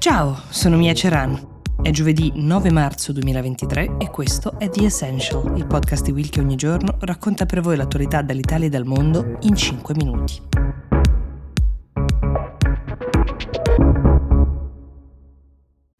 Ciao, sono Mia Ceran. È giovedì 9 marzo 2023 e questo è The Essential, il podcast di Wilke ogni giorno racconta per voi l'attualità dall'Italia e dal mondo in 5 minuti.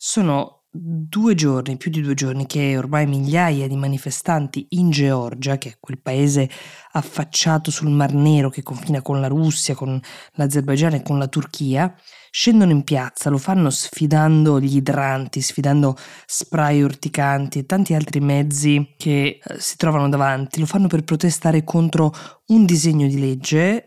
Sono più di due giorni, che ormai migliaia di manifestanti in Georgia, che è quel paese affacciato sul Mar Nero che confina con la Russia, con l'Azerbaigian e con la Turchia, scendono in piazza, lo fanno sfidando gli idranti, sfidando spray urticanti e tanti altri mezzi che si trovano davanti, lo fanno per protestare contro un disegno di legge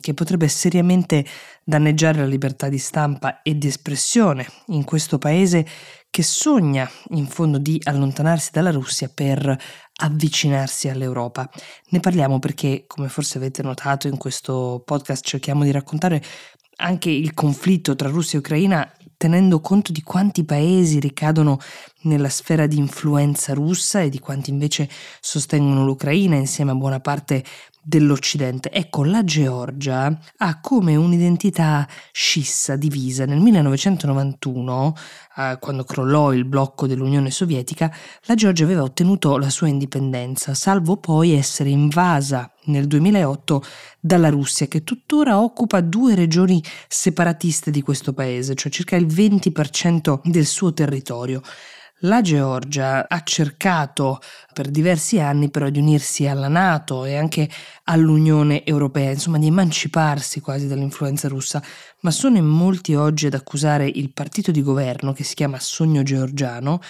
che potrebbe seriamente danneggiare la libertà di stampa e di espressione in questo paese che sogna in fondo di allontanarsi dalla Russia per avvicinarsi all'Europa. Ne parliamo perché, come forse avete notato, in questo podcast cerchiamo di raccontare anche il conflitto tra Russia e Ucraina tenendo conto di quanti paesi ricadono nella sfera di influenza russa e di quanti invece sostengono l'Ucraina insieme a buona parte dell'Occidente. Ecco, la Georgia ha come un'identità scissa, divisa. Nel 1991, quando crollò il blocco dell'Unione Sovietica, la Georgia aveva ottenuto la sua indipendenza, salvo poi essere invasa nel 2008 dalla Russia, che tuttora occupa due regioni separatiste di questo paese, cioè circa il 20% del suo territorio. La Georgia ha cercato per diversi anni però di unirsi alla NATO e anche all'Unione Europea, insomma di emanciparsi quasi dall'influenza russa, ma sono in molti oggi ad accusare il partito di governo, che si chiama Sogno Georgiano,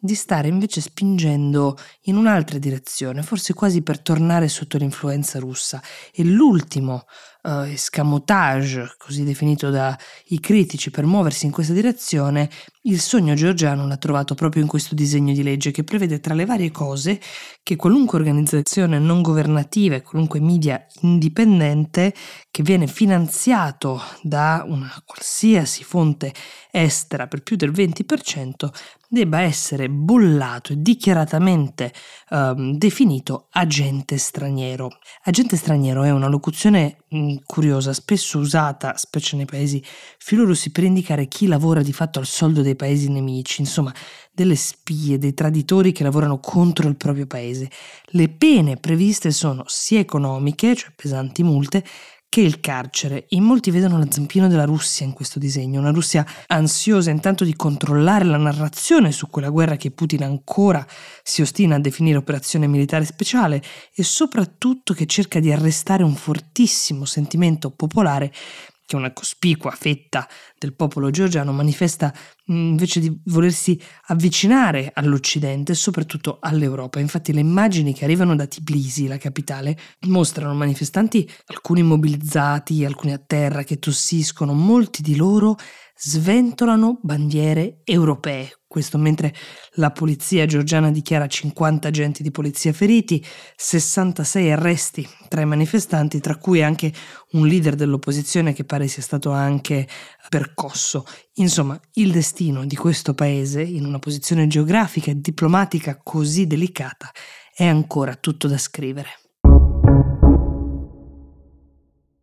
di stare invece spingendo in un'altra direzione, forse quasi per tornare sotto l'influenza russa. E l'ultimo escamotage, così definito dai critici, per muoversi in questa direzione, il Sogno Georgiano l'ha trovato proprio in questo disegno di legge che prevede tra le varie cose che qualunque organizzazione non governativa e qualunque media indipendente che viene finanziato da una qualsiasi fonte estera per più del 20% debba essere bollato e dichiaratamente definito agente straniero. Agente straniero è una locuzione curiosa, spesso usata, specie nei paesi filorussi, per indicare chi lavora di fatto al soldo dei paesi nemici, insomma delle spie, dei traditori che lavorano contro il proprio paese. Le pene previste sono sia economiche, cioè pesanti multe, che il carcere. In molti vedono lo zampino della Russia in questo disegno, una Russia ansiosa intanto di controllare la narrazione su quella guerra che Putin ancora si ostina a definire operazione militare speciale e soprattutto che cerca di arrestare un fortissimo sentimento popolare che una cospicua fetta del popolo georgiano manifesta invece di volersi avvicinare all'Occidente e soprattutto all'Europa. Infatti le immagini che arrivano da Tbilisi, la capitale, mostrano manifestanti, alcuni immobilizzati, alcuni a terra, che tossiscono. Molti di loro sventolano bandiere europee. Questo mentre la polizia georgiana dichiara 50 agenti di polizia feriti, 66 arresti tra i manifestanti, tra cui anche un leader dell'opposizione che pare sia stato anche percosso. Insomma, il destino di questo paese, in una posizione geografica e diplomatica così delicata, è ancora tutto da scrivere.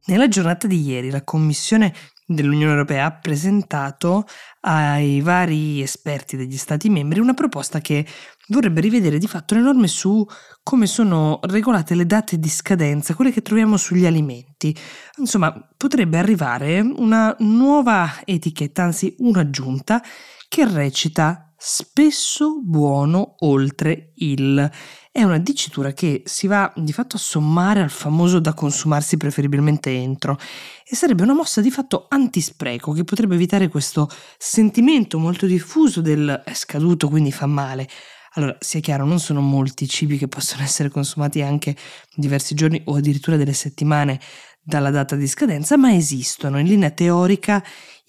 Nella giornata di ieri la Commissione dell'Unione Europea ha presentato ai vari esperti degli Stati membri una proposta che vorrebbe rivedere di fatto le norme su come sono regolate le date di scadenza, quelle che troviamo sugli alimenti. Insomma, potrebbe arrivare una nuova etichetta, anzi un'aggiunta, che recita spesso buono oltre il. È una dicitura che si va di fatto a sommare al famoso da consumarsi preferibilmente entro, e sarebbe una mossa di fatto antispreco che potrebbe evitare questo sentimento molto diffuso del è scaduto quindi fa male. Allora, sia chiaro, non sono molti i cibi che possono essere consumati anche diversi giorni o addirittura delle settimane dalla data di scadenza, ma esistono in linea teorica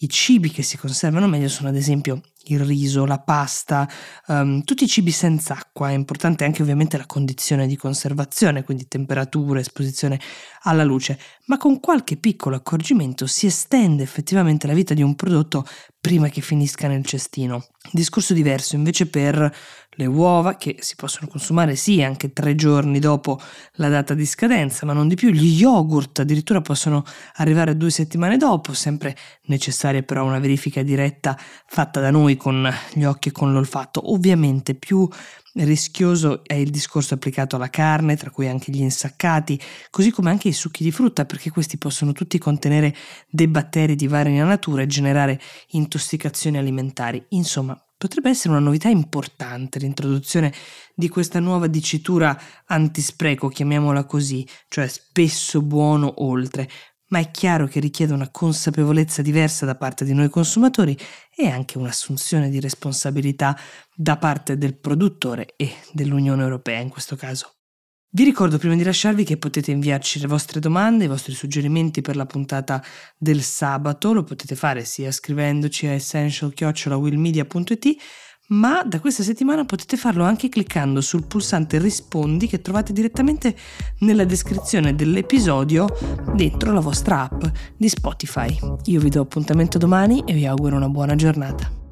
I cibi che si conservano meglio sono ad esempio il riso, la pasta, tutti i cibi senza acqua. È importante anche ovviamente la condizione di conservazione, quindi temperatura, esposizione alla luce, ma con qualche piccolo accorgimento si estende effettivamente la vita di un prodotto prima che finisca nel cestino. Discorso diverso invece per le uova, che si possono consumare sì anche 3 giorni dopo la data di scadenza, ma non di più. Gli yogurt addirittura possono arrivare 2 settimane dopo, sempre necessaria però una verifica diretta fatta da noi con gli occhi e con l'olfatto. Ovviamente più rischioso è il discorso applicato alla carne, tra cui anche gli insaccati, così come anche i succhi di frutta, perché questi possono tutti contenere dei batteri di varia natura e generare intossicazioni alimentari. Insomma, potrebbe essere una novità importante l'introduzione di questa nuova dicitura antispreco, chiamiamola così, cioè spesso buono oltre, ma è chiaro che richiede una consapevolezza diversa da parte di noi consumatori e anche un'assunzione di responsabilità da parte del produttore e dell'Unione Europea in questo caso. Vi ricordo prima di lasciarvi che potete inviarci le vostre domande, i vostri suggerimenti per la puntata del sabato. Lo potete fare sia scrivendoci a essential@willmedia.it, ma da questa settimana potete farlo anche cliccando sul pulsante rispondi che trovate direttamente nella descrizione dell'episodio dentro la vostra app di Spotify. Io vi do appuntamento domani e vi auguro una buona giornata.